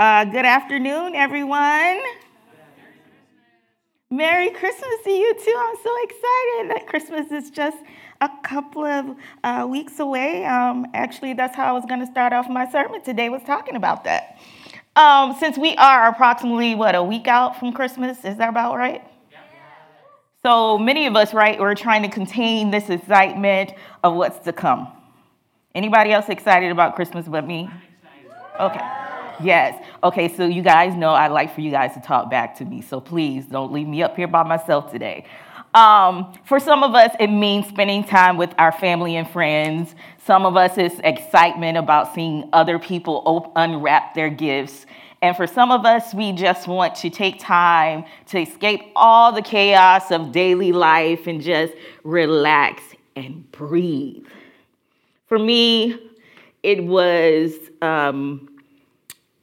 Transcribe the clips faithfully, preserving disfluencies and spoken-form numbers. Uh, good afternoon, everyone. Merry Christmas to you, too. I'm so excited that Christmas is just a couple of uh, weeks away. Um, actually, that's how I was going to start off my sermon today, was talking about that. Um, since we are approximately, what, a week out from Christmas? Is that about right? Yeah. So many of us, right, we're trying to contain this excitement of what's to come. Anybody else excited about Christmas but me? Okay. Yes. Okay, so you guys know I like for you guys to talk back to me, so please don't leave me up here by myself today. Um, for some of us, it means spending time with our family and friends. Some of us, it's excitement about seeing other people op- unwrap their gifts. And for some of us, we just want to take time to escape all the chaos of daily life and just relax and breathe. For me, it was... Um,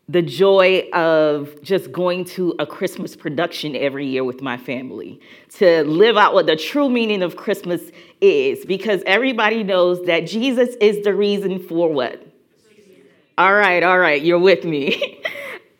the joy of just going to a Christmas production every year with my family, to live out what the true meaning of Christmas is, because everybody knows that Jesus is the reason for what? All right, all right, you're with me.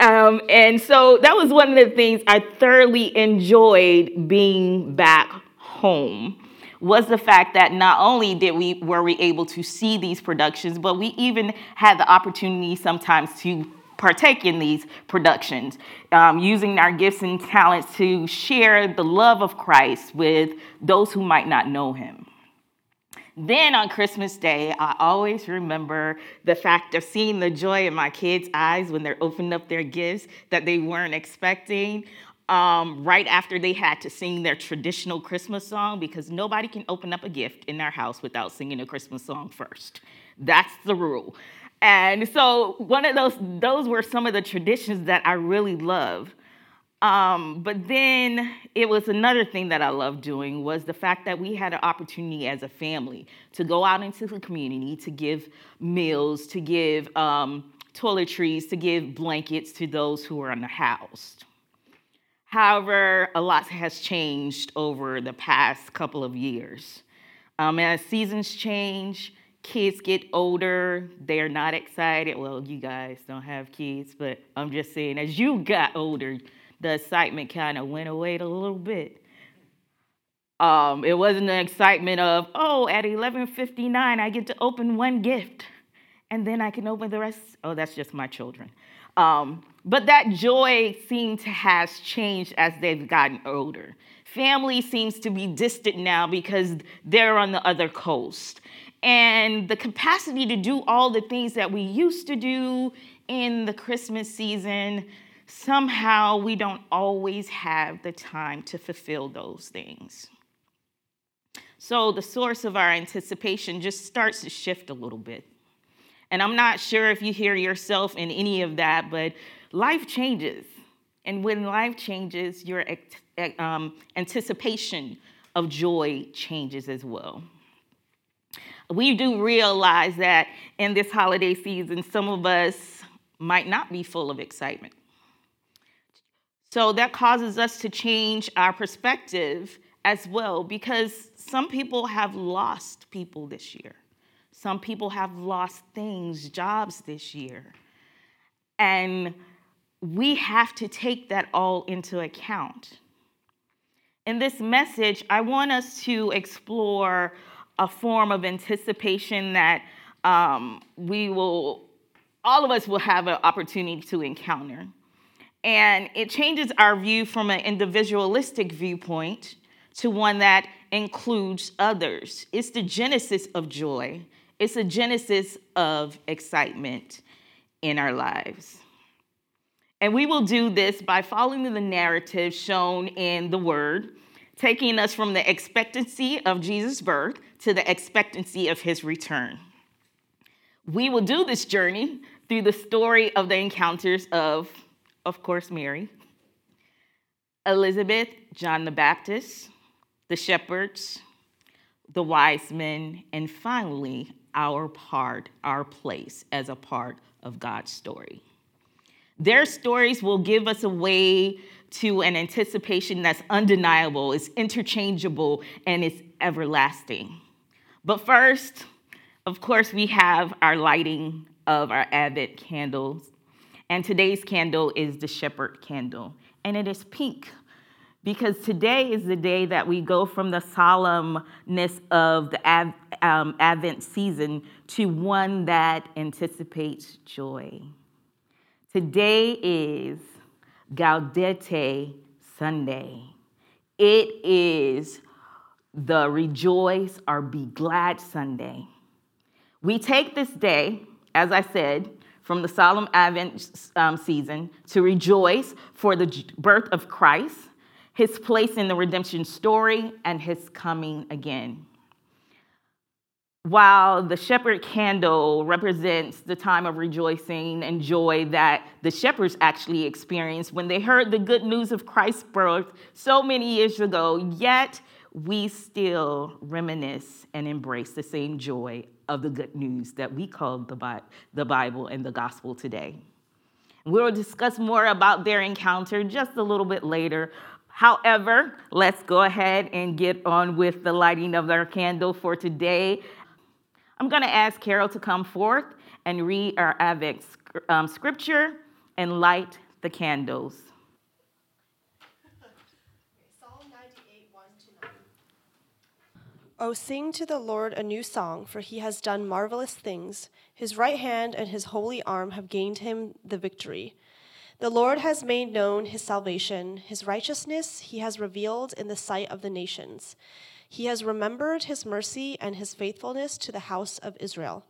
um, and so that was one of the things I thoroughly enjoyed being back home, was the fact that not only did we were we able to see these productions, but we even had the opportunity sometimes to partake in these productions, um, using our gifts and talents to share the love of Christ with those who might not know him. Then on Christmas Day, I always remember the fact of seeing the joy in my kids' eyes when they opened up their gifts that they weren't expecting, um, right after they had to sing their traditional Christmas song, because nobody can open up a gift in their house without singing a Christmas song first. That's the rule. And so one of those, those were some of the traditions that I really love. Um, but then it was another thing that I loved doing was the fact that we had an opportunity as a family to go out into the community, to give meals, to give um, toiletries, to give blankets to those who are unhoused. However, a lot has changed over the past couple of years. Um, as seasons change, kids get older, they're not excited. Well, you guys don't have kids, but I'm just saying, as you got older, the excitement kind of went away a little bit. Um, it wasn't the excitement of, oh, at eleven fifty-nine, I get to open one gift, and then I can open the rest. Oh, that's just my children. Um, but that joy seemed to have changed as they've gotten older. Family seems to be distant now because they're on the other coast. And the capacity to do all the things that we used to do in the Christmas season, somehow we don't always have the time to fulfill those things. So the source of our anticipation just starts to shift a little bit. And I'm not sure if you hear yourself in any of that, but life changes. And when life changes, your um, anticipation of joy changes as well. We do realize that in this holiday season, some of us might not be full of excitement. So that causes us to change our perspective as well, because some people have lost people this year. Some people have lost things, jobs this year. And we have to take that all into account. In this message, I want us to explore a form of anticipation that um, we will, all of us will have an opportunity to encounter. And it changes our view from an individualistic viewpoint to one that includes others. It's the genesis of joy. It's the genesis of excitement in our lives. And we will do this by following the narrative shown in the Word, taking us from the expectancy of Jesus' birth to the expectancy of his return. We will do this journey through the story of the encounters of, of course, Mary, Elizabeth, John the Baptist, the shepherds, the wise men, and finally, our part, our place as a part of God's story. Their stories will give us a way to an anticipation that's undeniable, it's interchangeable, and it's everlasting. But first, of course, we have our lighting of our Advent candles. And today's candle is the shepherd candle. And it is pink because today is the day that we go from the solemnness of the Ad, um, Advent season to one that anticipates joy. Today is Gaudete Sunday. It is the Rejoice or Be Glad Sunday. We take this day, as I said, from the solemn Advent um, season to rejoice for the birth of Christ, his place in the redemption story, and his coming again. While the shepherd candle represents the time of rejoicing and joy that the shepherds actually experienced when they heard the good news of Christ's birth so many years ago, yet we still reminisce and embrace the same joy of the good news that we call the Bible and the gospel today. We'll discuss more about their encounter just a little bit later. However, let's go ahead and get on with the lighting of our candle for today. I'm going to ask Carol to come forth and read our Advent um, scripture and light the candles. Psalm ninety-eight, one to nine. Oh, sing to the Lord a new song, for he has done marvelous things. His right hand and his holy arm have gained him the victory. The Lord has made known his salvation. His righteousness he has revealed in the sight of the nations. He has remembered his mercy and his faithfulness to the house of Israel.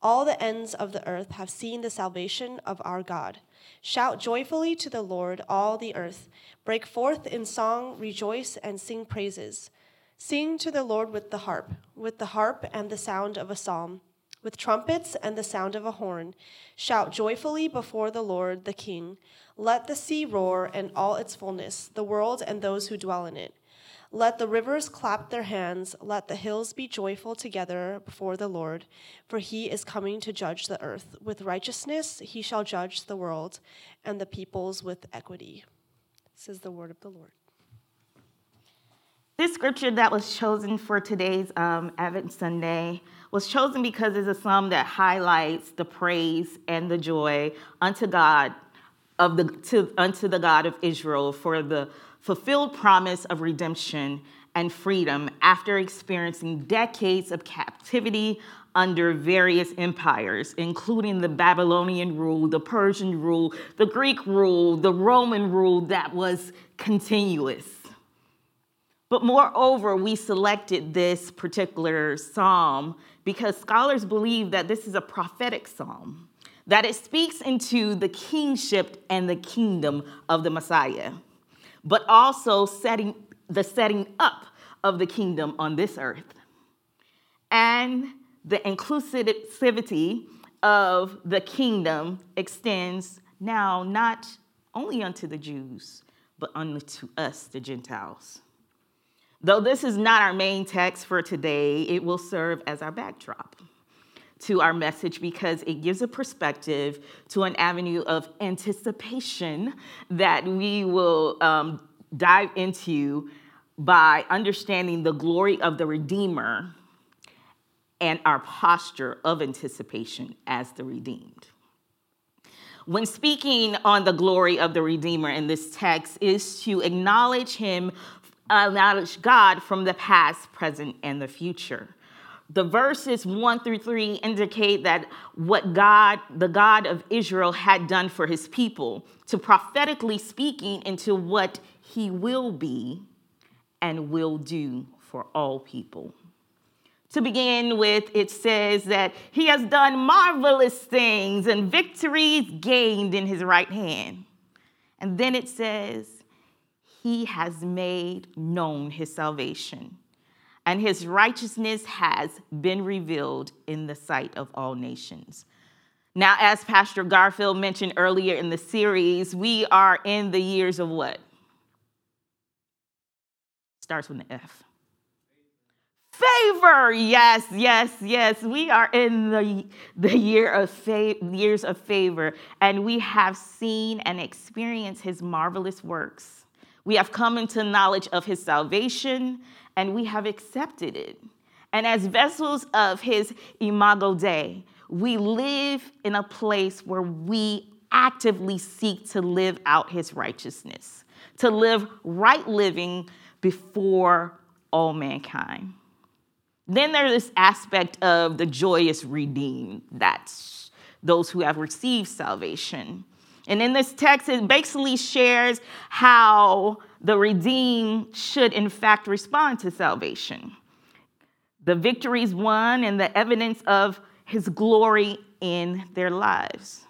All the ends of the earth have seen the salvation of our God. Shout joyfully to the Lord, all the earth. Break forth in song, rejoice, and sing praises. Sing to the Lord with the harp, with the harp and the sound of a psalm, with trumpets and the sound of a horn. Shout joyfully before the Lord, the King. Let the sea roar and all its fullness, the world and those who dwell in it. Let the rivers clap their hands. Let the hills be joyful together before the Lord, for he is coming to judge the earth. With righteousness he shall judge the world and the peoples with equity. This is the word of the Lord. This scripture that was chosen for today's um, Advent Sunday was chosen because it's a psalm that highlights the praise and the joy unto God of the to, unto the God of Israel for the fulfilled promise of redemption and freedom after experiencing decades of captivity under various empires, including the Babylonian rule, the Persian rule, the Greek rule, the Roman rule that was continuous. But moreover, we selected this particular psalm because scholars believe that this is a prophetic psalm, that it speaks into the kingship and the kingdom of the Messiah, but also setting the setting up of the kingdom on this earth and the inclusivity of the kingdom extends now not only unto the Jews, but unto us, the Gentiles. Though this is not our main text for today, it will serve as our backdrop to our message because it gives a perspective to an avenue of anticipation that we will um, dive into by understanding the glory of the Redeemer and our posture of anticipation as the redeemed. When speaking on the glory of the Redeemer in this text is to acknowledge him acknowledge God from the past, present, and the future. The verses one through three indicate that what God, the God of Israel, had done for his people, to prophetically speaking into what he will be and will do for all people. To begin with, it says that he has done marvelous things and victories gained in his right hand. And then it says, he has made known his salvation, and his righteousness has been revealed in the sight of all nations. Now, as Pastor Garfield mentioned earlier in the series, we are in the years of what? Starts with an F. Favor. Yes, yes, yes. We are in the, the year of fa- years of favor, and we have seen and experienced his marvelous works. We have come into knowledge of his salvation, and we have accepted it. And as vessels of his Imago Dei, we live in a place where we actively seek to live out his righteousness, to live right living before all mankind. Then there's this aspect of the joyous redeemed, that's those who have received salvation. And in this text, it basically shares how the redeemed should, in fact, respond to salvation. The victories won and the evidence of his glory in their lives.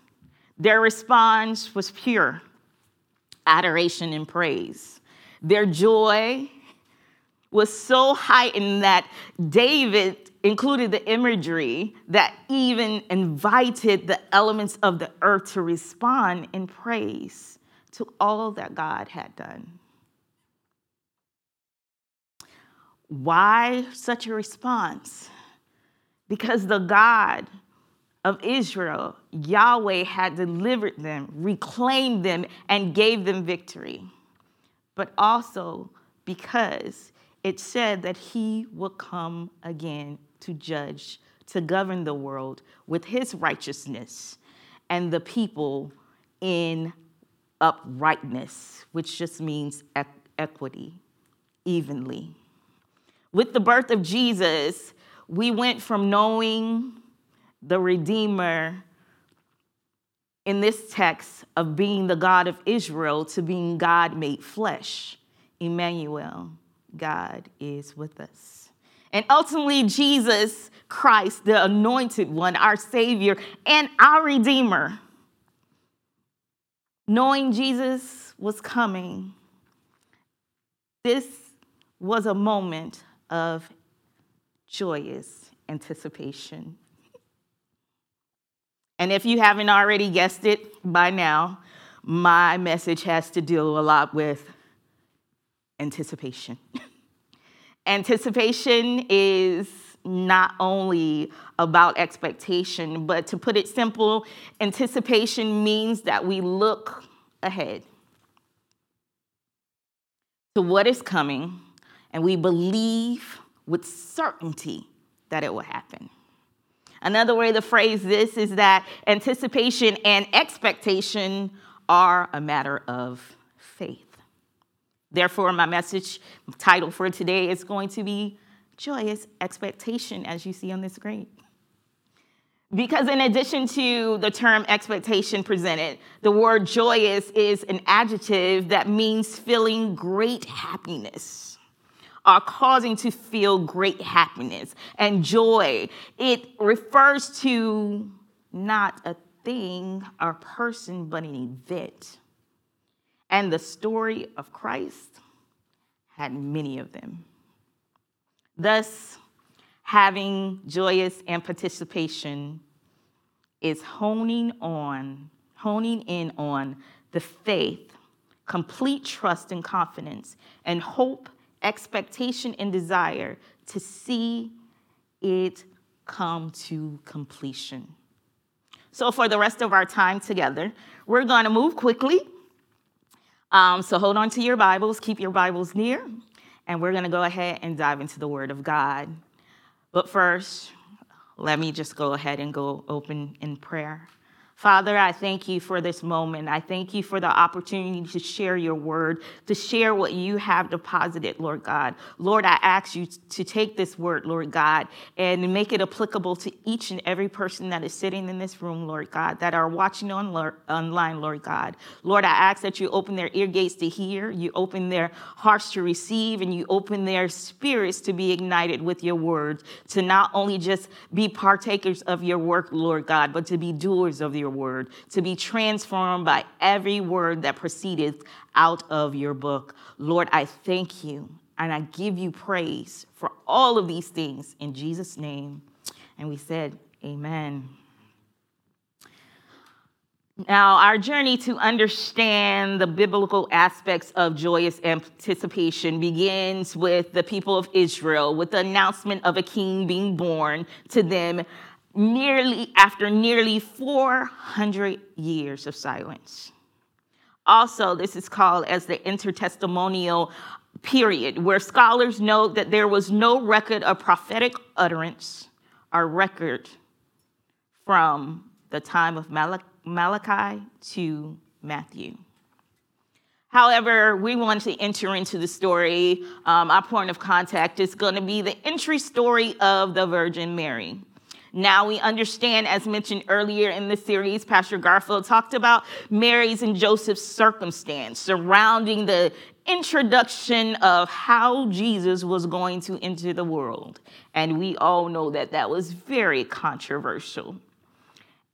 Their response was pure adoration and praise. Their joy was so heightened that David included the imagery that even invited the elements of the earth to respond in praise to all that God had done. Why such a response? Because the God of Israel, Yahweh, had delivered them, reclaimed them, and gave them victory. But also because it said that he would come again to judge, to govern the world with his righteousness and the people in uprightness, which just means equity, evenly. With the birth of Jesus, we went from knowing the Redeemer in this text of being the God of Israel to being God made flesh, Emmanuel. God is with us. And ultimately, Jesus Christ, the Anointed One, our Savior and our Redeemer, knowing Jesus was coming, this was a moment of joyous anticipation. And if you haven't already guessed it by now, my message has to deal a lot with anticipation. Anticipation is not only about expectation, but to put it simple, anticipation means that we look ahead to what is coming, and we believe with certainty that it will happen. Another way to phrase this is that anticipation and expectation are a matter of faith. Therefore, my message title for today is going to be Joyous Expectation, as you see on the screen. Because in addition to the term expectation presented, the word joyous is an adjective that means feeling great happiness, or causing to feel great happiness and joy. It refers to not a thing or person, but an event. And the story of Christ had many of them. Thus, having joyous and participation is honing on, honing in on the faith, complete trust and confidence, and hope, expectation, and desire to see it come to completion. So for the rest of our time together, we're going to move quickly. Um, so hold on to your Bibles, keep your Bibles near, and we're going to go ahead and dive into the Word of God. But first, let me just go ahead and go open in prayer. Father, I thank you for this moment. I thank you for the opportunity to share your word, to share what you have deposited, Lord God. Lord, I ask you to take this word, Lord God, and make it applicable to each and every person that is sitting in this room, Lord God, that are watching on lo- online, Lord God. Lord, I ask that you open their ear gates to hear, you open their hearts to receive, and you open their spirits to be ignited with your word, to not only just be partakers of your work, Lord God, but to be doers of your word, to be transformed by every word that proceedeth out of your book. Lord, I thank you and I give you praise for all of these things in Jesus' name. And we said, amen. Now, our journey to understand the biblical aspects of joyous anticipation begins with the people of Israel, with the announcement of a king being born to them Nearly after nearly four hundred years of silence. Also, this is called as the intertestamental period, where scholars note that there was no record of prophetic utterance or record from the time of Malachi Malachi to Matthew. However, we want to enter into the story. Um, our point of contact is going to be the entry story of the Virgin Mary. Now we understand, as mentioned earlier in the series, Pastor Garfield talked about Mary's and Joseph's circumstance surrounding the introduction of how Jesus was going to enter the world. And we all know that that was very controversial.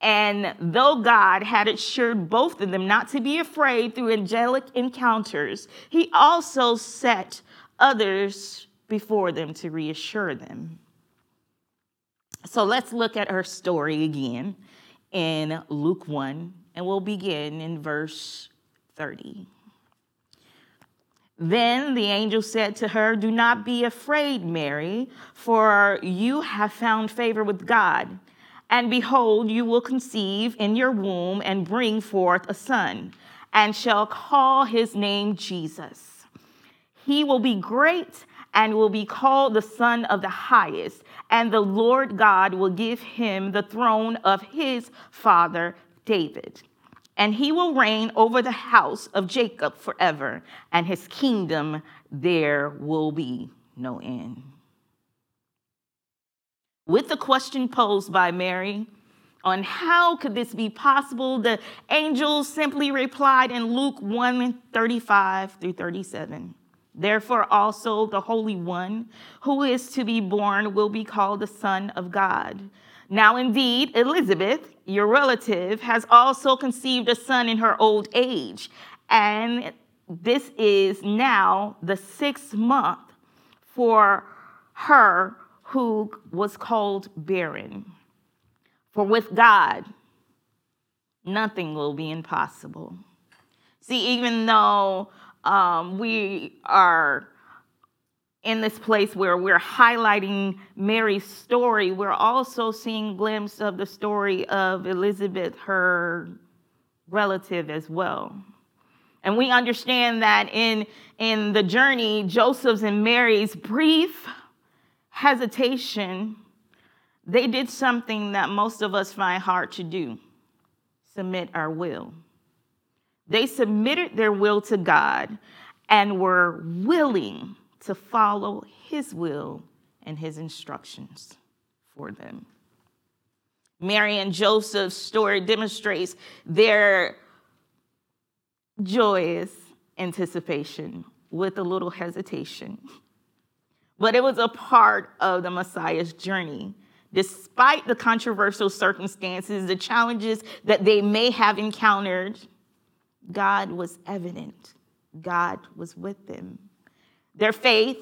And though God had assured both of them not to be afraid through angelic encounters, he also set others before them to reassure them. So let's look at her story again in Luke one, and we'll begin in verse thirty. Then the angel said to her, "Do not be afraid, Mary, for you have found favor with God. And behold, you will conceive in your womb and bring forth a son, and shall call his name Jesus. He will be great and will be called the Son of the Highest, and the Lord God will give him the throne of his father David. And he will reign over the house of Jacob forever, and his kingdom there will be no end." With the question posed by Mary on how could this be possible, the angel simply replied in Luke one, thirty-five through thirty-seven. "Therefore also the Holy One who is to be born will be called the Son of God. Now indeed, Elizabeth, your relative, has also conceived a son in her old age, and this is now the sixth month for her who was called barren. For with God, nothing will be impossible." See, even though um, we are in this place where we're highlighting Mary's story, we're also seeing a glimpse of the story of Elizabeth, her relative, as well. And we understand that in, in the journey, Joseph's and Mary's brief hesitation, they did something that most of us find hard to do: submit our will. They submitted their will to God and were willing to follow his will and his instructions for them. Mary and Joseph's story demonstrates their joyous anticipation with a little hesitation. But it was a part of the Messiah's journey. Despite the controversial circumstances, the challenges that they may have encountered, God was evident. God was with them. Their faith,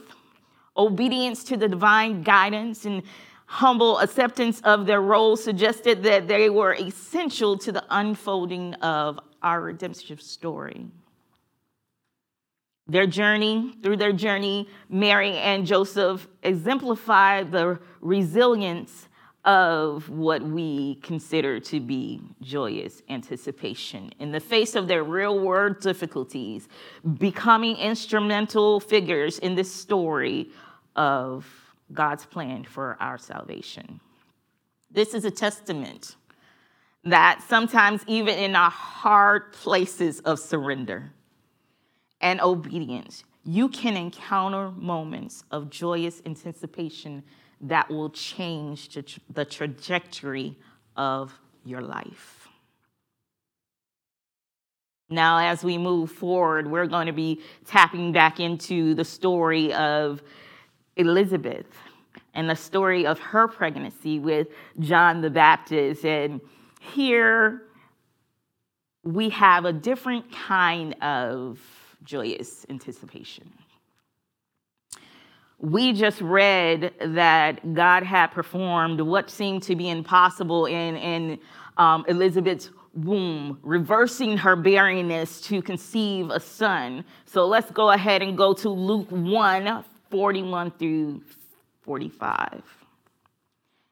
obedience to the divine guidance, and humble acceptance of their role suggested that they were essential to the unfolding of our redemptive story. Their journey, through their journey, Mary and Joseph exemplify the resilience of what we consider to be joyous anticipation. In the face of their real-world difficulties, becoming instrumental figures in this story of God's plan for our salvation. This is a testament that sometimes even in our hard places of surrender and obedience, you can encounter moments of joyous anticipation that will change the trajectory of your life. Now, as we move forward, we're going to be tapping back into the story of Elizabeth and the story of her pregnancy with John the Baptist. And here we have a different kind of joyous anticipation. We just read that God had performed what seemed to be impossible in, in um, Elizabeth's womb, reversing her barrenness to conceive a son. So let's go ahead and go to Luke one, forty-one through forty-five.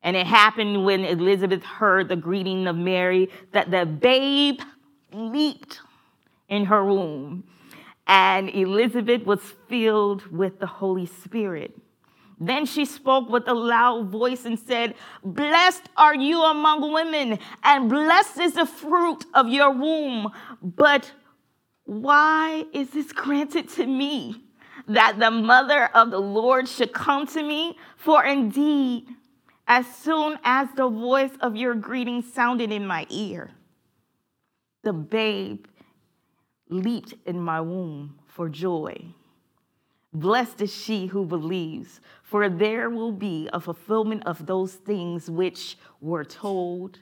"And it happened when Elizabeth heard the greeting of Mary that the babe leaped in her womb. And Elizabeth was filled with the Holy Spirit. Then she spoke with a loud voice and said, "Blessed are you among women, and blessed is the fruit of your womb. But why is this granted to me, that the mother of the Lord should come to me? For indeed, as soon as the voice of your greeting sounded in my ear, the babe leaped in my womb for joy. Blessed is she who believes, for there will be a fulfillment of those things which were told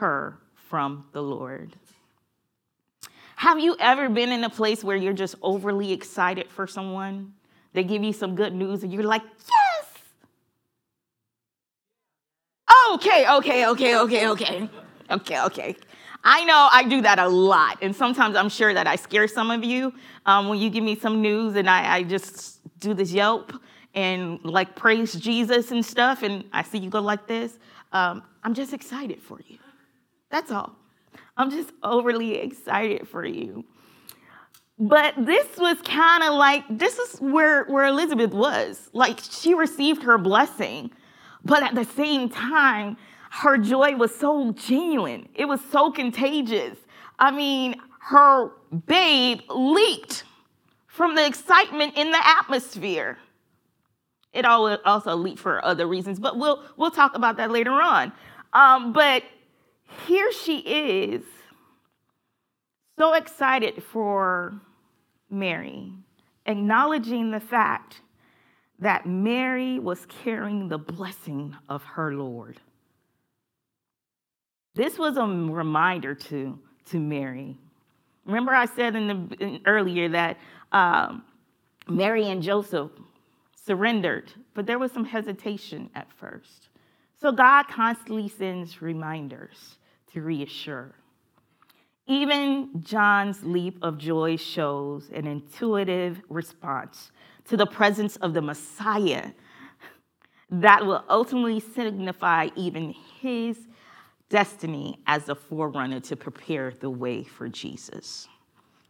her from the Lord." Have you ever been in a place where you're just overly excited for someone? They give you some good news and you're like, yes! Okay, okay, okay, okay, okay. Okay, okay. I know I do that a lot, and sometimes I'm sure that I scare some of you um, when you give me some news, and I, I just do this yelp and like praise Jesus and stuff, and I see you go like this. Um, I'm just excited for you. That's all. I'm just overly excited for you. But this was kind of like, this is where, where Elizabeth was. Like, she received her blessing, but at the same time, her joy was so genuine. It was so contagious. I mean, her babe leaped from the excitement in the atmosphere. It also leaped for other reasons, but we'll we'll talk about that later on. Um, but here she is, so excited for Mary, acknowledging the fact that Mary was carrying the blessing of her Lord. This was a reminder to, to Mary. Remember I said in the in earlier that um, Mary and Joseph surrendered, but there was some hesitation at first. So God constantly sends reminders to reassure. Even John's leap of joy shows an intuitive response to the presence of the Messiah that will ultimately signify even his destiny as a forerunner to prepare the way for Jesus.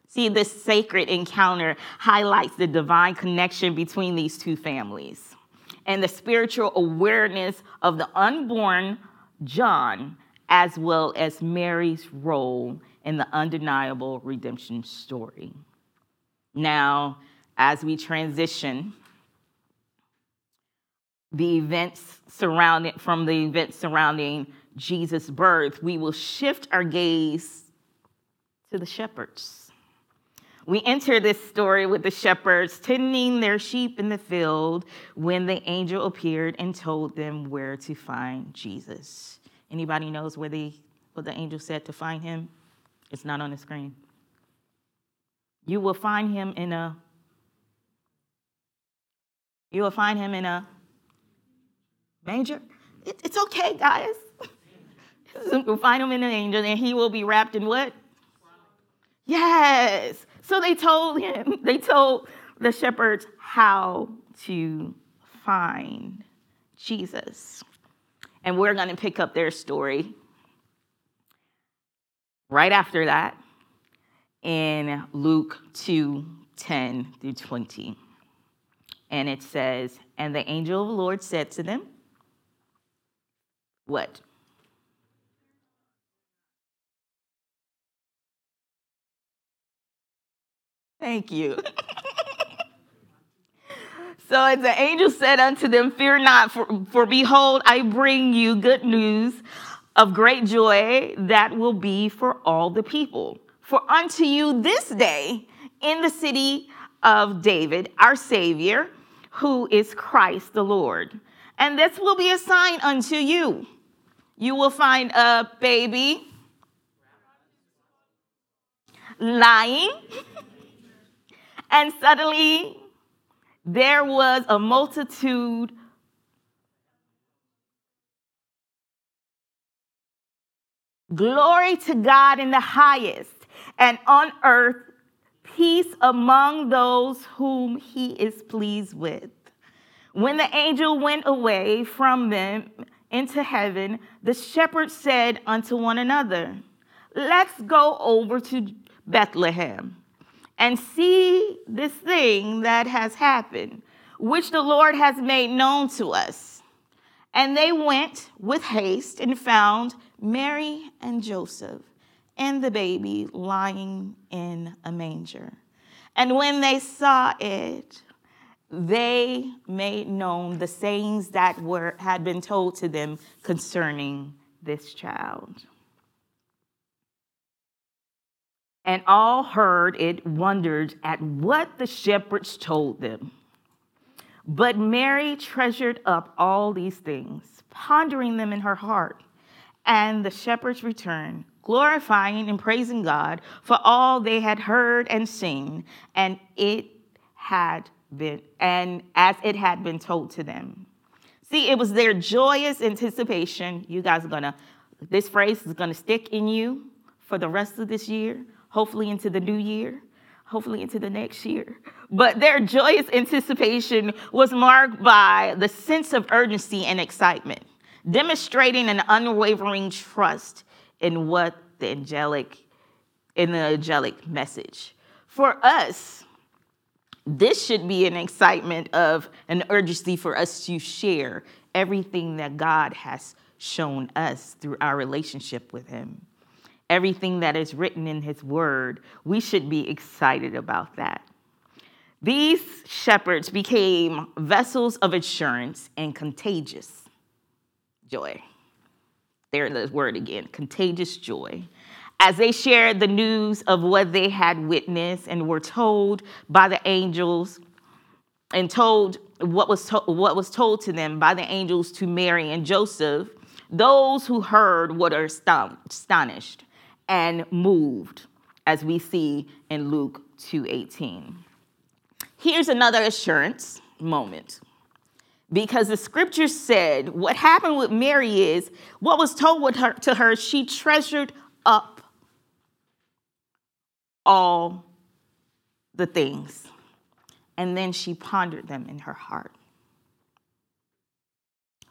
See, this sacred encounter highlights the divine connection between these two families and the spiritual awareness of the unborn John, as well as Mary's role in the undeniable redemption story. Now, as we transition, the events surrounding from the events surrounding Jesus' birth, we will shift our gaze to the shepherds. We enter this story with the shepherds tending their sheep in the field when the angel appeared and told them where to find Jesus. Anybody knows where the, what the angel said to find him? It's not on the screen. You will find him in a, you will find him in a manger. It, it's okay, guys. We'll find him in an angel, and he will be wrapped in what? Yes. So they told him, they told the shepherds how to find Jesus. And we're going to pick up their story right after that in Luke two, ten through twenty. And it says, "And the angel of the Lord said to them," what? Thank you. So as the angel said unto them, "Fear not, for, for behold, I bring you good news of great joy that will be for all the people. For unto you this day in the city of David, our Savior, who is Christ the Lord. And this will be a sign unto you. You will find a baby lying." And suddenly there was a multitude glory to God in the highest, and on earth peace among those whom he is pleased with. When the angel went away from them into heaven, the shepherds said unto one another, "Let's go over to Bethlehem and see this thing that has happened, which the Lord has made known to us. And they went with haste and found Mary and Joseph and the baby lying in a manger. And when they saw it, they made known the sayings that were had been told to them concerning this child. And all heard it, wondered at what the shepherds told them. But Mary treasured up all these things, pondering them in her heart. And the shepherds returned, glorifying and praising God for all they had heard and seen, and it had been, and as it had been told to them. See, it was their joyous anticipation. You guys are gonna, this phrase is gonna stick in you for the rest of this year, hopefully into the new year, hopefully into the next year. But their joyous anticipation was marked by the sense of urgency and excitement, demonstrating an unwavering trust in what the angelic, in the angelic message. For us, this should be an excitement of an urgency for us to share everything that God has shown us through our relationship with him. Everything that is written in his word, we should be excited about that. These shepherds became vessels of assurance and contagious joy. There, the word again, contagious joy. As they shared the news of what they had witnessed and were told by the angels, and told what was to- what was told to them by the angels to Mary and Joseph, those who heard were ston- astonished and moved, as we see in Luke two eighteen. Here's another assurance moment, because the scripture said what happened with Mary is what was told with her, to her, she treasured up all the things, and then she pondered them in her heart.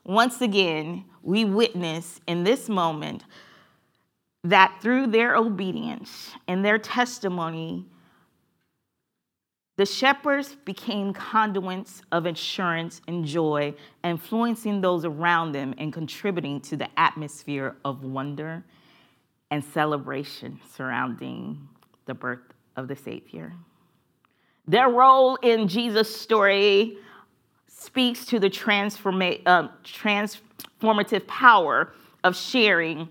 Once again, we witness in this moment that through their obedience and their testimony, the shepherds became conduits of assurance and joy, influencing those around them and contributing to the atmosphere of wonder and celebration surrounding the birth of the Savior. Their role in Jesus' story speaks to the transforma- uh, transformative power of sharing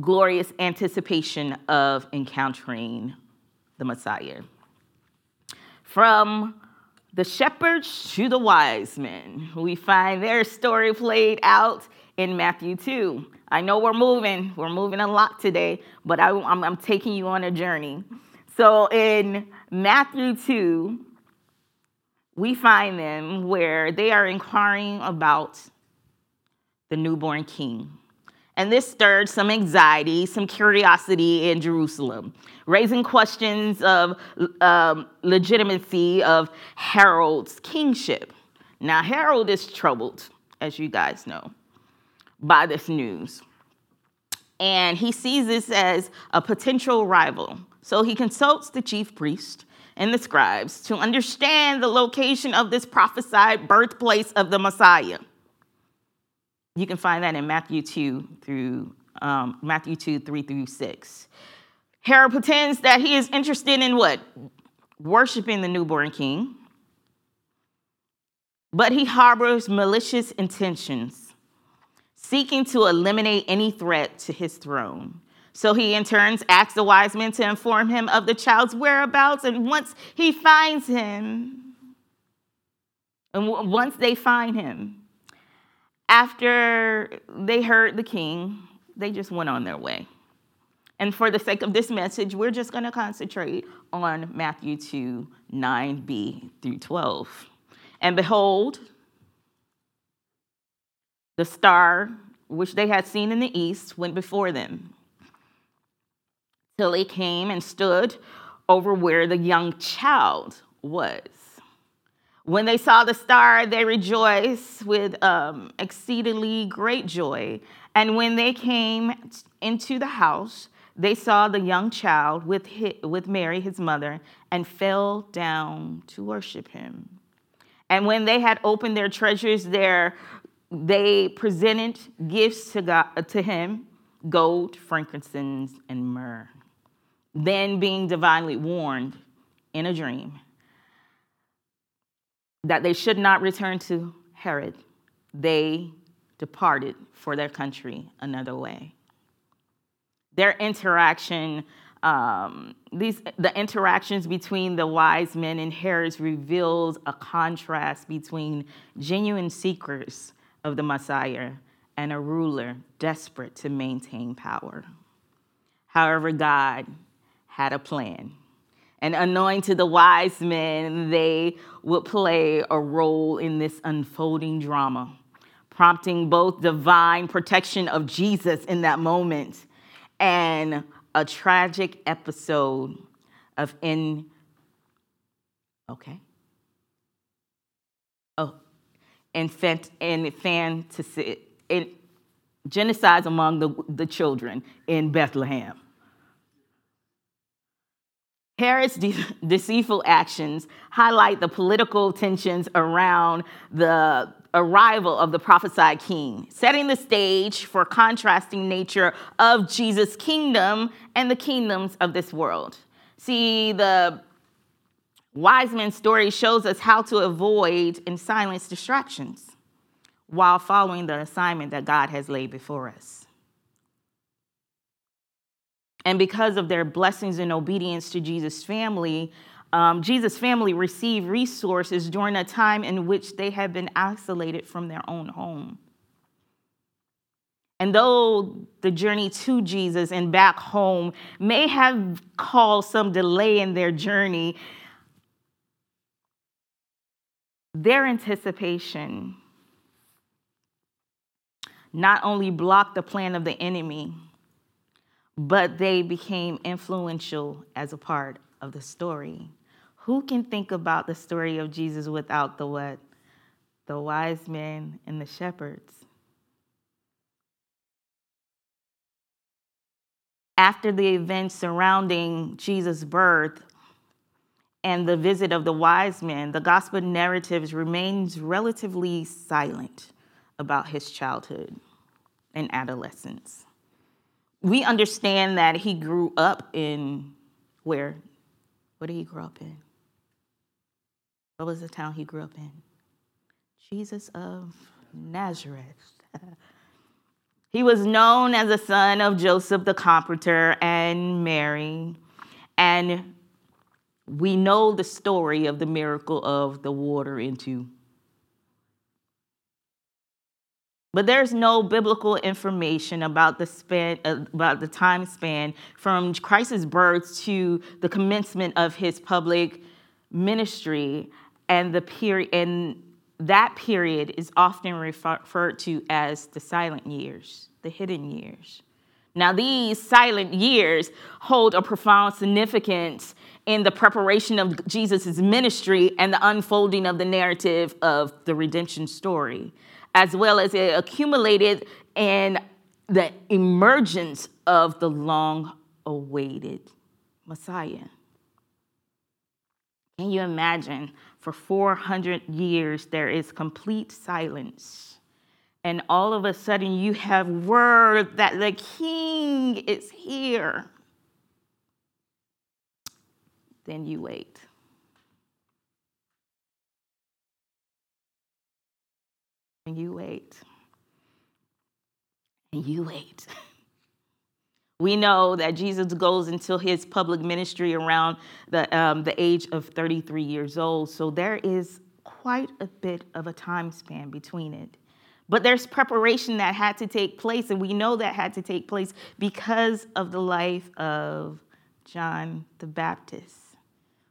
glorious anticipation of encountering the Messiah. From the shepherds to the wise men, we find their story played out in Matthew two. I know we're moving. We're moving a lot today, but I, I'm, I'm taking you on a journey. So in Matthew two, we find them where they are inquiring about the newborn king. And this stirred some anxiety, some curiosity in Jerusalem, raising questions of um, legitimacy of Herod's kingship. Now, Herod is troubled, as you guys know, by this news. And he sees this as a potential rival. So he consults the chief priest and the scribes to understand the location of this prophesied birthplace of the Messiah. You can find that in Matthew two through um, Matthew two three through six. Herod pretends that he is interested in what? Worshiping the newborn king, but he harbors malicious intentions, seeking to eliminate any threat to his throne. So he in turn asks the wise men to inform him of the child's whereabouts, and once he finds him, and w- once they find him. After they heard the king, they just went on their way. And for the sake of this message, we're just going to concentrate on Matthew two, nine b through twelve. And behold, the star which they had seen in the east went before them, till it came and stood over where the young child was. When they saw the star, they rejoiced with um, exceedingly great joy. And when they came into the house, they saw the young child with his, with Mary, his mother, and fell down to worship him. And when they had opened their treasures there, they presented gifts to God, to him, gold, frankincense, and myrrh. Then, being divinely warned in a dream that they should not return to Herod, they departed for their country another way. Their interaction, um, these the interactions between the wise men and Herod reveals a contrast between genuine seekers of the Messiah and a ruler desperate to maintain power. However, God had a plan. And unknowing to the wise men, they would play a role in this unfolding drama, prompting both divine protection of Jesus in that moment and a tragic episode of in, okay, oh, infant, infanticide, in, genocide among the, the children in Bethlehem. Herod's de- deceitful actions highlight the political tensions around the arrival of the prophesied king, setting the stage for contrasting nature of Jesus' kingdom and the kingdoms of this world. See, the wise man's story shows us how to avoid and silence distractions while following the assignment that God has laid before us. And because of their blessings and obedience to Jesus' family, um, Jesus' family received resources during a time in which they had been isolated from their own home. And though the journey to Jesus and back home may have caused some delay in their journey, their anticipation not only blocked the plan of the enemy, but they became influential as a part of the story. Who can think about the story of Jesus without the what? The wise men and the shepherds. After the events surrounding Jesus' birth and the visit of the wise men, the gospel narratives remains relatively silent about his childhood and adolescence. We understand that he grew up in where? What did he grow up in? What was the town he grew up in? Jesus of Nazareth. He was known as the son of Joseph the Comforter and Mary. And we know the story of the miracle of the water into. But there's no biblical information about the span, about the time span from Christ's birth to the commencement of his public ministry, and the period, and that period is often referred to as the silent years, the hidden years. Now, these silent years hold a profound significance in the preparation of Jesus' ministry and the unfolding of the narrative of the redemption story, as well as it accumulated in the emergence of the long-awaited Messiah. Can you imagine? For four hundred years, there is complete silence. And all of a sudden, you have word that the king is here. Then you wait. And you wait, and you wait. We know that Jesus goes into his public ministry around the, um, the age of thirty-three years old, so there is quite a bit of a time span between it. But there's preparation that had to take place, and we know that had to take place because of the life of John the Baptist.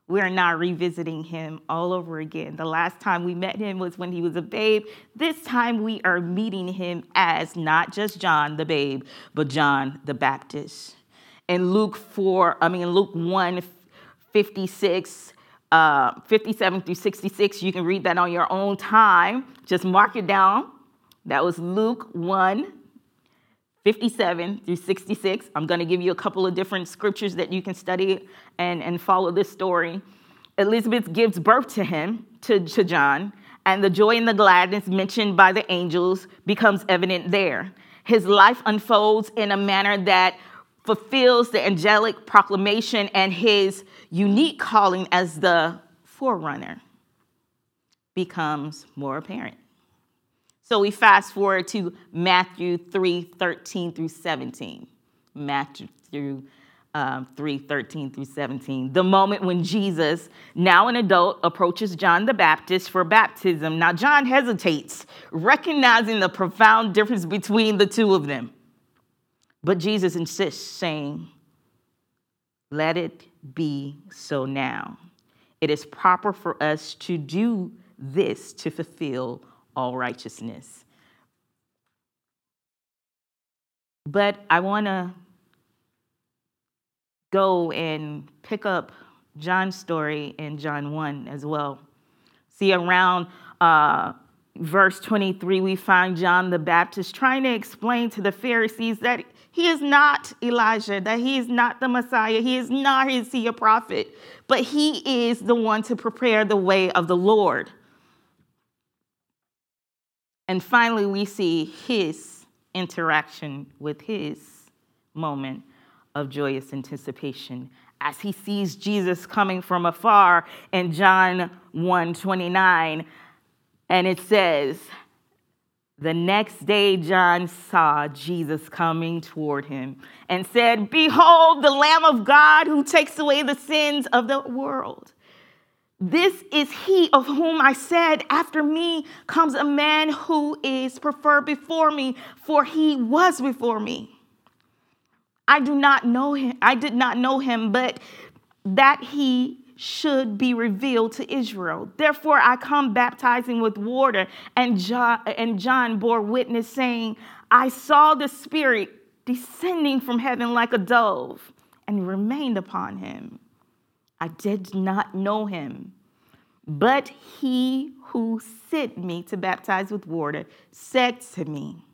We are now revisiting him all over again. The last time we met him was when he was a babe. This time we are meeting him as not just John the babe, but John the Baptist. In Luke four, I mean Luke one, fifty-six, uh, fifty-seven through sixty-six. You can read that on your own time. Just mark it down. That was Luke one. fifty-seven through sixty-six. I'm going to give you a couple of different scriptures that you can study and, and follow this story. Elizabeth gives birth to him, to, to John, and the joy and the gladness mentioned by the angels becomes evident there. His life unfolds in a manner that fulfills the angelic proclamation and his unique calling as the forerunner becomes more apparent. So we fast forward to Matthew three thirteen through seventeen. Matthew through Um, three thirteen through seventeen, the moment when Jesus, now an adult, approaches John the Baptist for baptism. Now, John hesitates, recognizing the profound difference between the two of them. But Jesus insists, saying, "Let it be so now. It is proper for us to do this to fulfill all righteousness." But I want to go and pick up John's story in John one as well. See, around uh, verse twenty-three, we find John the Baptist trying to explain to the Pharisees that he is not Elijah, that he is not the Messiah, he is not is he a prophet, but he is the one to prepare the way of the Lord. And finally, we see his interaction with his moment of joyous anticipation as he sees Jesus coming from afar in John one twenty-nine. And it says, "The next day John saw Jesus coming toward him and said, 'Behold, the Lamb of God who takes away the sins of the world. This is he of whom I said, after me comes a man who is preferred before me, for he was before me. I do not know him. I did not know him, but that he should be revealed to Israel. Therefore, I come baptizing with water." And John, and John bore witness, saying, "I saw the Spirit descending from heaven like a dove and remained upon him. I did not know him, but he who sent me to baptize with water said to me,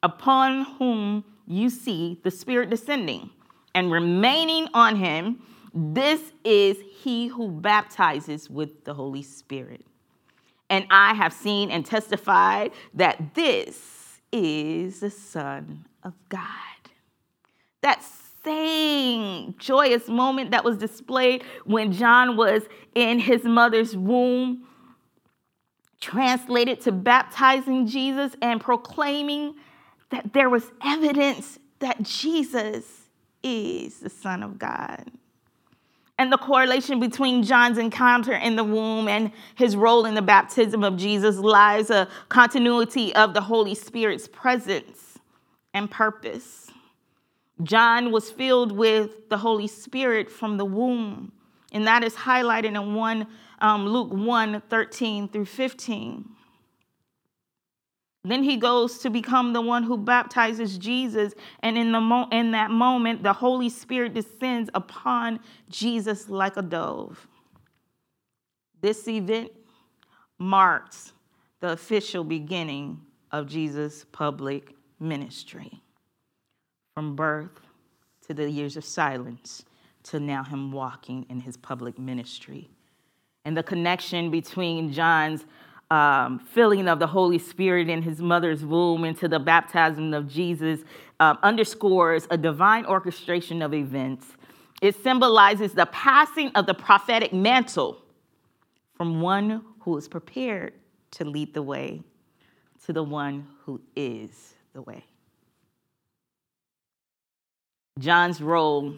'Upon whom you see the Spirit descending and remaining on him, this is he who baptizes with the Holy Spirit.' And I have seen and testified that this is the Son of God." That same joyous moment that was displayed when John was in his mother's womb, translated to baptizing Jesus and proclaiming that there was evidence that Jesus is the Son of God. And the correlation between John's encounter in the womb and his role in the baptism of Jesus lies a continuity of the Holy Spirit's presence and purpose. John was filled with the Holy Spirit from the womb, and that is highlighted in one, um, Luke one thirteen through fifteen. Then he goes to become the one who baptizes Jesus. And in the mo- in that moment, the Holy Spirit descends upon Jesus like a dove. This event marks the official beginning of Jesus' public ministry. From birth to the years of silence to now him walking in his public ministry. And the connection between John's Um, filling of the Holy Spirit in his mother's womb into the baptism of Jesus uh, underscores a divine orchestration of events. It symbolizes the passing of the prophetic mantle from one who is prepared to lead the way to the one who is the way. John's role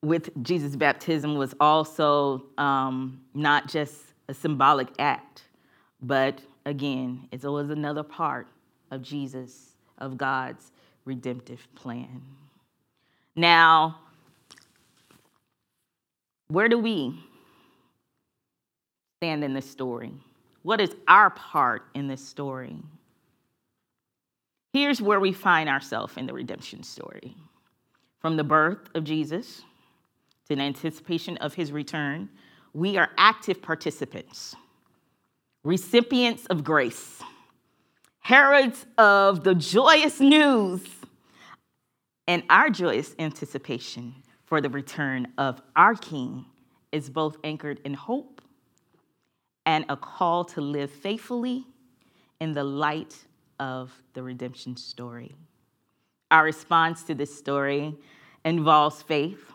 with Jesus' baptism was also um, not just a symbolic act, but again, it's always another part of Jesus, of God's redemptive plan. Now, where do we stand in this story? What is our part in this story? Here's where we find ourselves in the redemption story. From the birth of Jesus to the anticipation of his return, we are active participants, recipients of grace, heralds of the joyous news, and our joyous anticipation for the return of our King is both anchored in hope and a call to live faithfully in the light of the redemption story. Our response to this story involves faith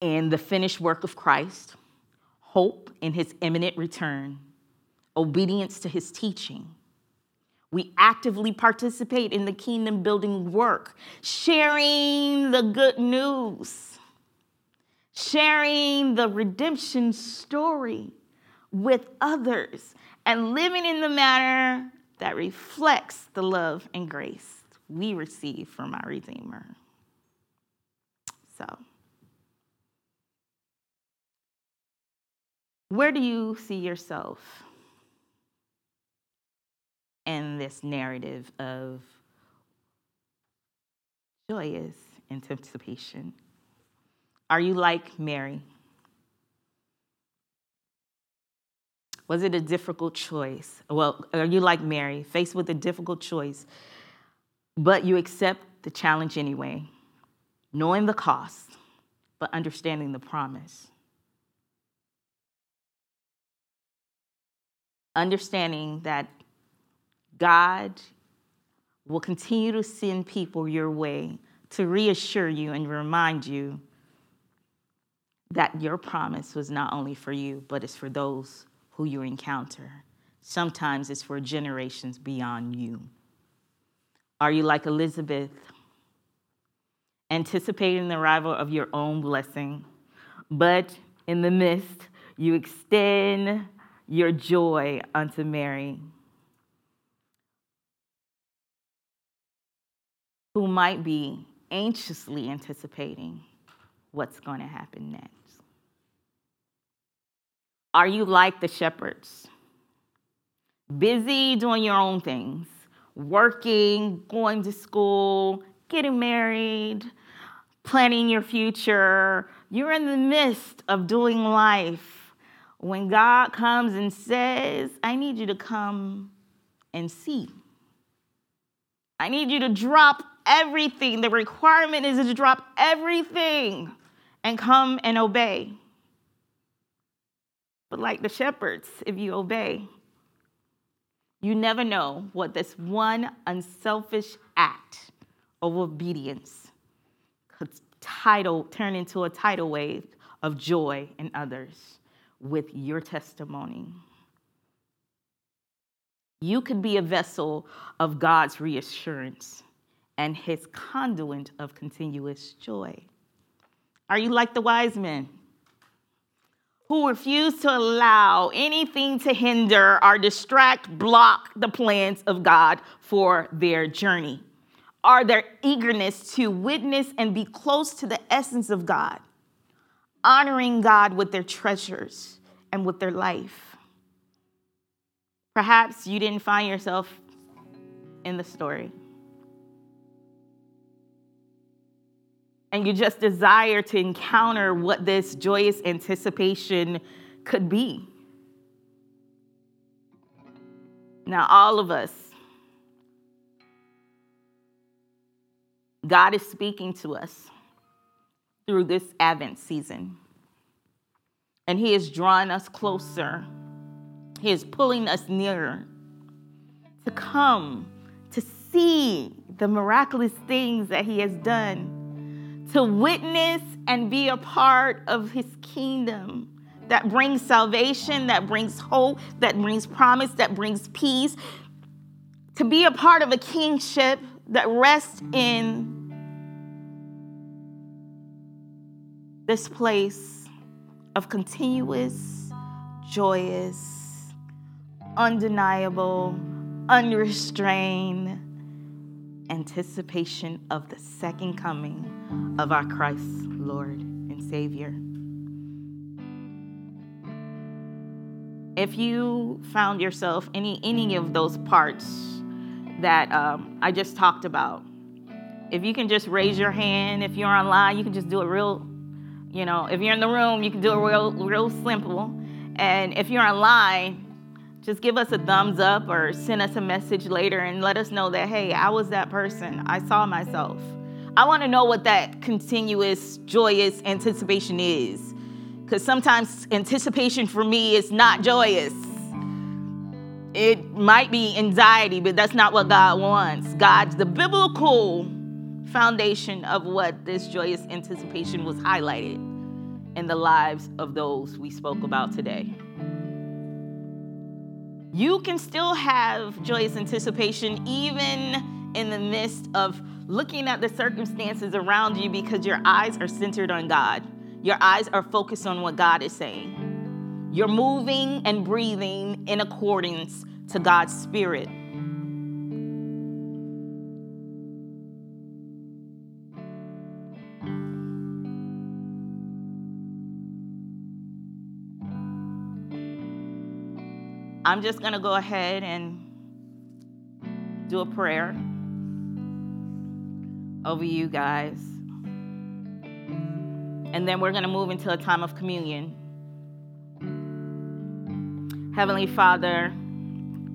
in the finished work of Christ, hope in his imminent return, obedience to his teaching. We actively participate in the kingdom building work, sharing the good news, sharing the redemption story with others, and living in the manner that reflects the love and grace we receive from our Redeemer. So, where do you see yourself in this narrative of joyous anticipation? Are you like Mary? Was it a difficult choice? Well, are you like Mary, faced with a difficult choice, but you accept the challenge anyway, knowing the cost, but understanding the promise? Understanding that God will continue to send people your way to reassure you and remind you that your promise was not only for you, but it's for those who you encounter. Sometimes it's for generations beyond you. Are you like Elizabeth, anticipating the arrival of your own blessing, but in the midst, you extend your joy unto Mary, who might be anxiously anticipating what's going to happen next? Are you like the shepherds, busy doing your own things, working, going to school, getting married, planning your future? You're in the midst of doing life when God comes and says, I need you to come and see. I need you to drop everything. The requirement is to drop everything and come and obey. But like the shepherds, if you obey, you never know what this one unselfish act of obedience could tidal, turn into a tidal wave of joy in others with your testimony. You could be a vessel of God's reassurance and his conduit of continuous joy. Are you like the wise men who refuse to allow anything to hinder or distract, block the plans of God for their journey? Are their eagerness to witness and be close to the essence of God, honoring God with their treasures and with their life? Perhaps you didn't find yourself in the story, and you just desire to encounter what this joyous anticipation could be. Now, all of us, God is speaking to us through this Advent season, and he is drawing us closer. He is pulling us nearer to come, to see the miraculous things that he has done, to witness and be a part of his kingdom that brings salvation, that brings hope, that brings promise, that brings peace, to be a part of a kingship that rests in this place of continuous, joyous, undeniable, unrestrained anticipation of the second coming of our Christ, Lord and Savior. If you found yourself any any of those parts that um, I just talked about, if you can just raise your hand. If you're online, you can just do it real, you know, if you're in the room, you can do it real, real simple. And if you're online, just give us a thumbs up or send us a message later and let us know that, hey, I was that person. I saw myself. I want to know what that continuous, joyous anticipation is. because sometimes anticipation for me is not joyous. It might be anxiety, but that's not what God wants. God's the biblical foundation of what this joyous anticipation was highlighted in the lives of those we spoke about today. You can still have joyous anticipation even in the midst of looking at the circumstances around you, because your eyes are centered on God. Your eyes are focused on what God is saying. You're moving and breathing in accordance to God's Spirit. I'm just going to go ahead and do a prayer over you guys. And then we're going to move into a time of communion. Heavenly Father,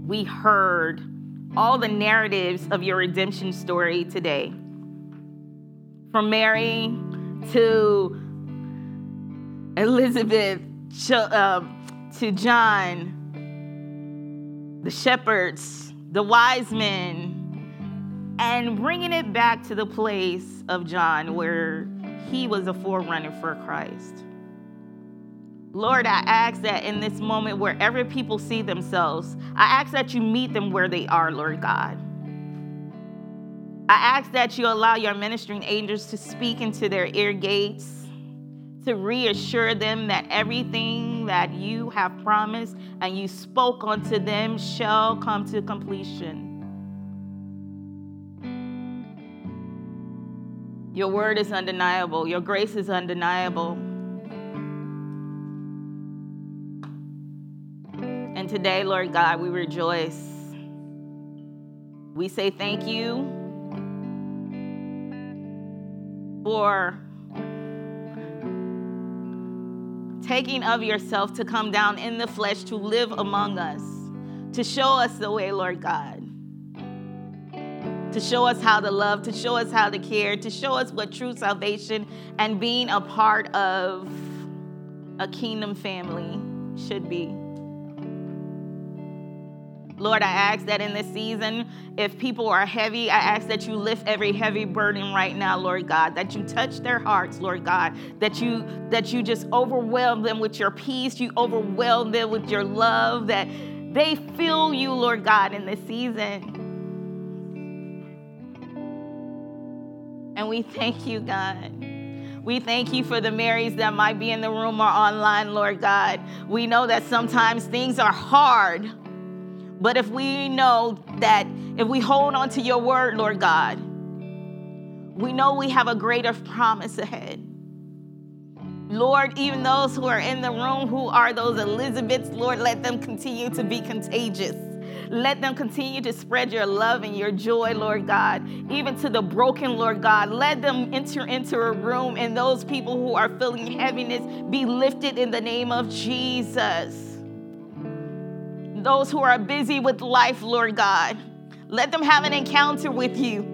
we heard all the narratives of your redemption story today. From Mary to Elizabeth, to John, the shepherds, the wise men, and bringing it back to the place of John where he was a forerunner for Christ. Lord, I ask that in this moment, wherever people see themselves, I ask that you meet them where they are, Lord God. I ask that you allow your ministering angels to speak into their ear gates, to reassure them that everything that you have promised and you spoke unto them shall come to completion. Your word is undeniable. Your grace is undeniable. And today, Lord God, we rejoice. We say thank you for taking of yourself to come down in the flesh, to live among us, to show us the way, Lord God, to show us how to love, to show us how to care, to show us what true salvation and being a part of a kingdom family should be. Lord, I ask that in this season, if people are heavy, I ask that you lift every heavy burden right now, Lord God, that you touch their hearts, Lord God, that you that you just overwhelm them with your peace, you overwhelm them with your love, that they feel you, Lord God, in this season. And we thank you, God. We thank you for the Marys that might be in the room or online, Lord God. We know that sometimes things are hard. But if we know that, if we hold on to your word, Lord God, we know we have a greater promise ahead. Lord, even those who are in the room, who are those Elizabeths, Lord, let them continue to be contagious. Let them continue to spread your love and your joy, Lord God, even to the broken, Lord God. Let them enter into a room, and those people who are feeling heaviness be lifted in the name of Jesus. Those who are busy with life, Lord God, let them have an encounter with you.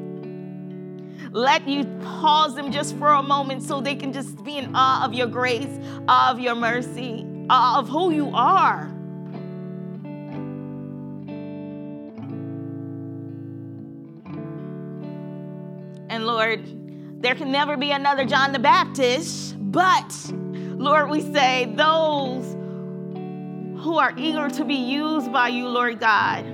Let you pause them just for a moment so they can just be in awe of your grace, awe of your mercy, awe of who you are. And Lord, there can never be another John the Baptist, but Lord, we say those who are eager to be used by you, Lord God.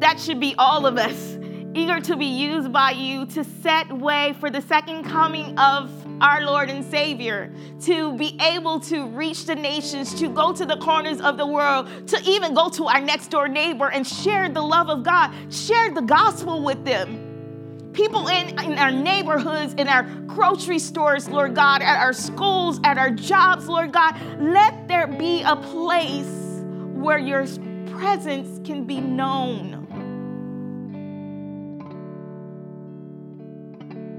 That should be all of us, eager to be used by you to set way for the second coming of our Lord and Savior, to be able to reach the nations, to go to the corners of the world, to even go to our next door neighbor and share the love of God, share the gospel with them. People in, in our neighborhoods, in our grocery stores, Lord God, at our schools, at our jobs, Lord God, let there be a place where your presence can be known.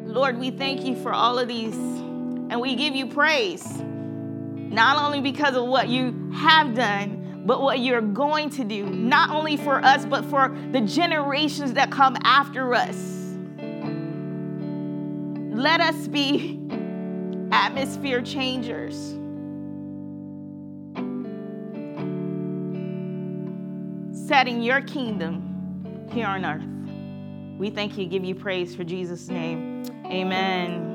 Lord, we thank you for all of these, and we give you praise, not only because of what you have done, but what you're going to do, not only for us, but for the generations that come after us. Let us be atmosphere changers. setting your kingdom here on earth. We thank you, give you praise for Jesus' name. Amen.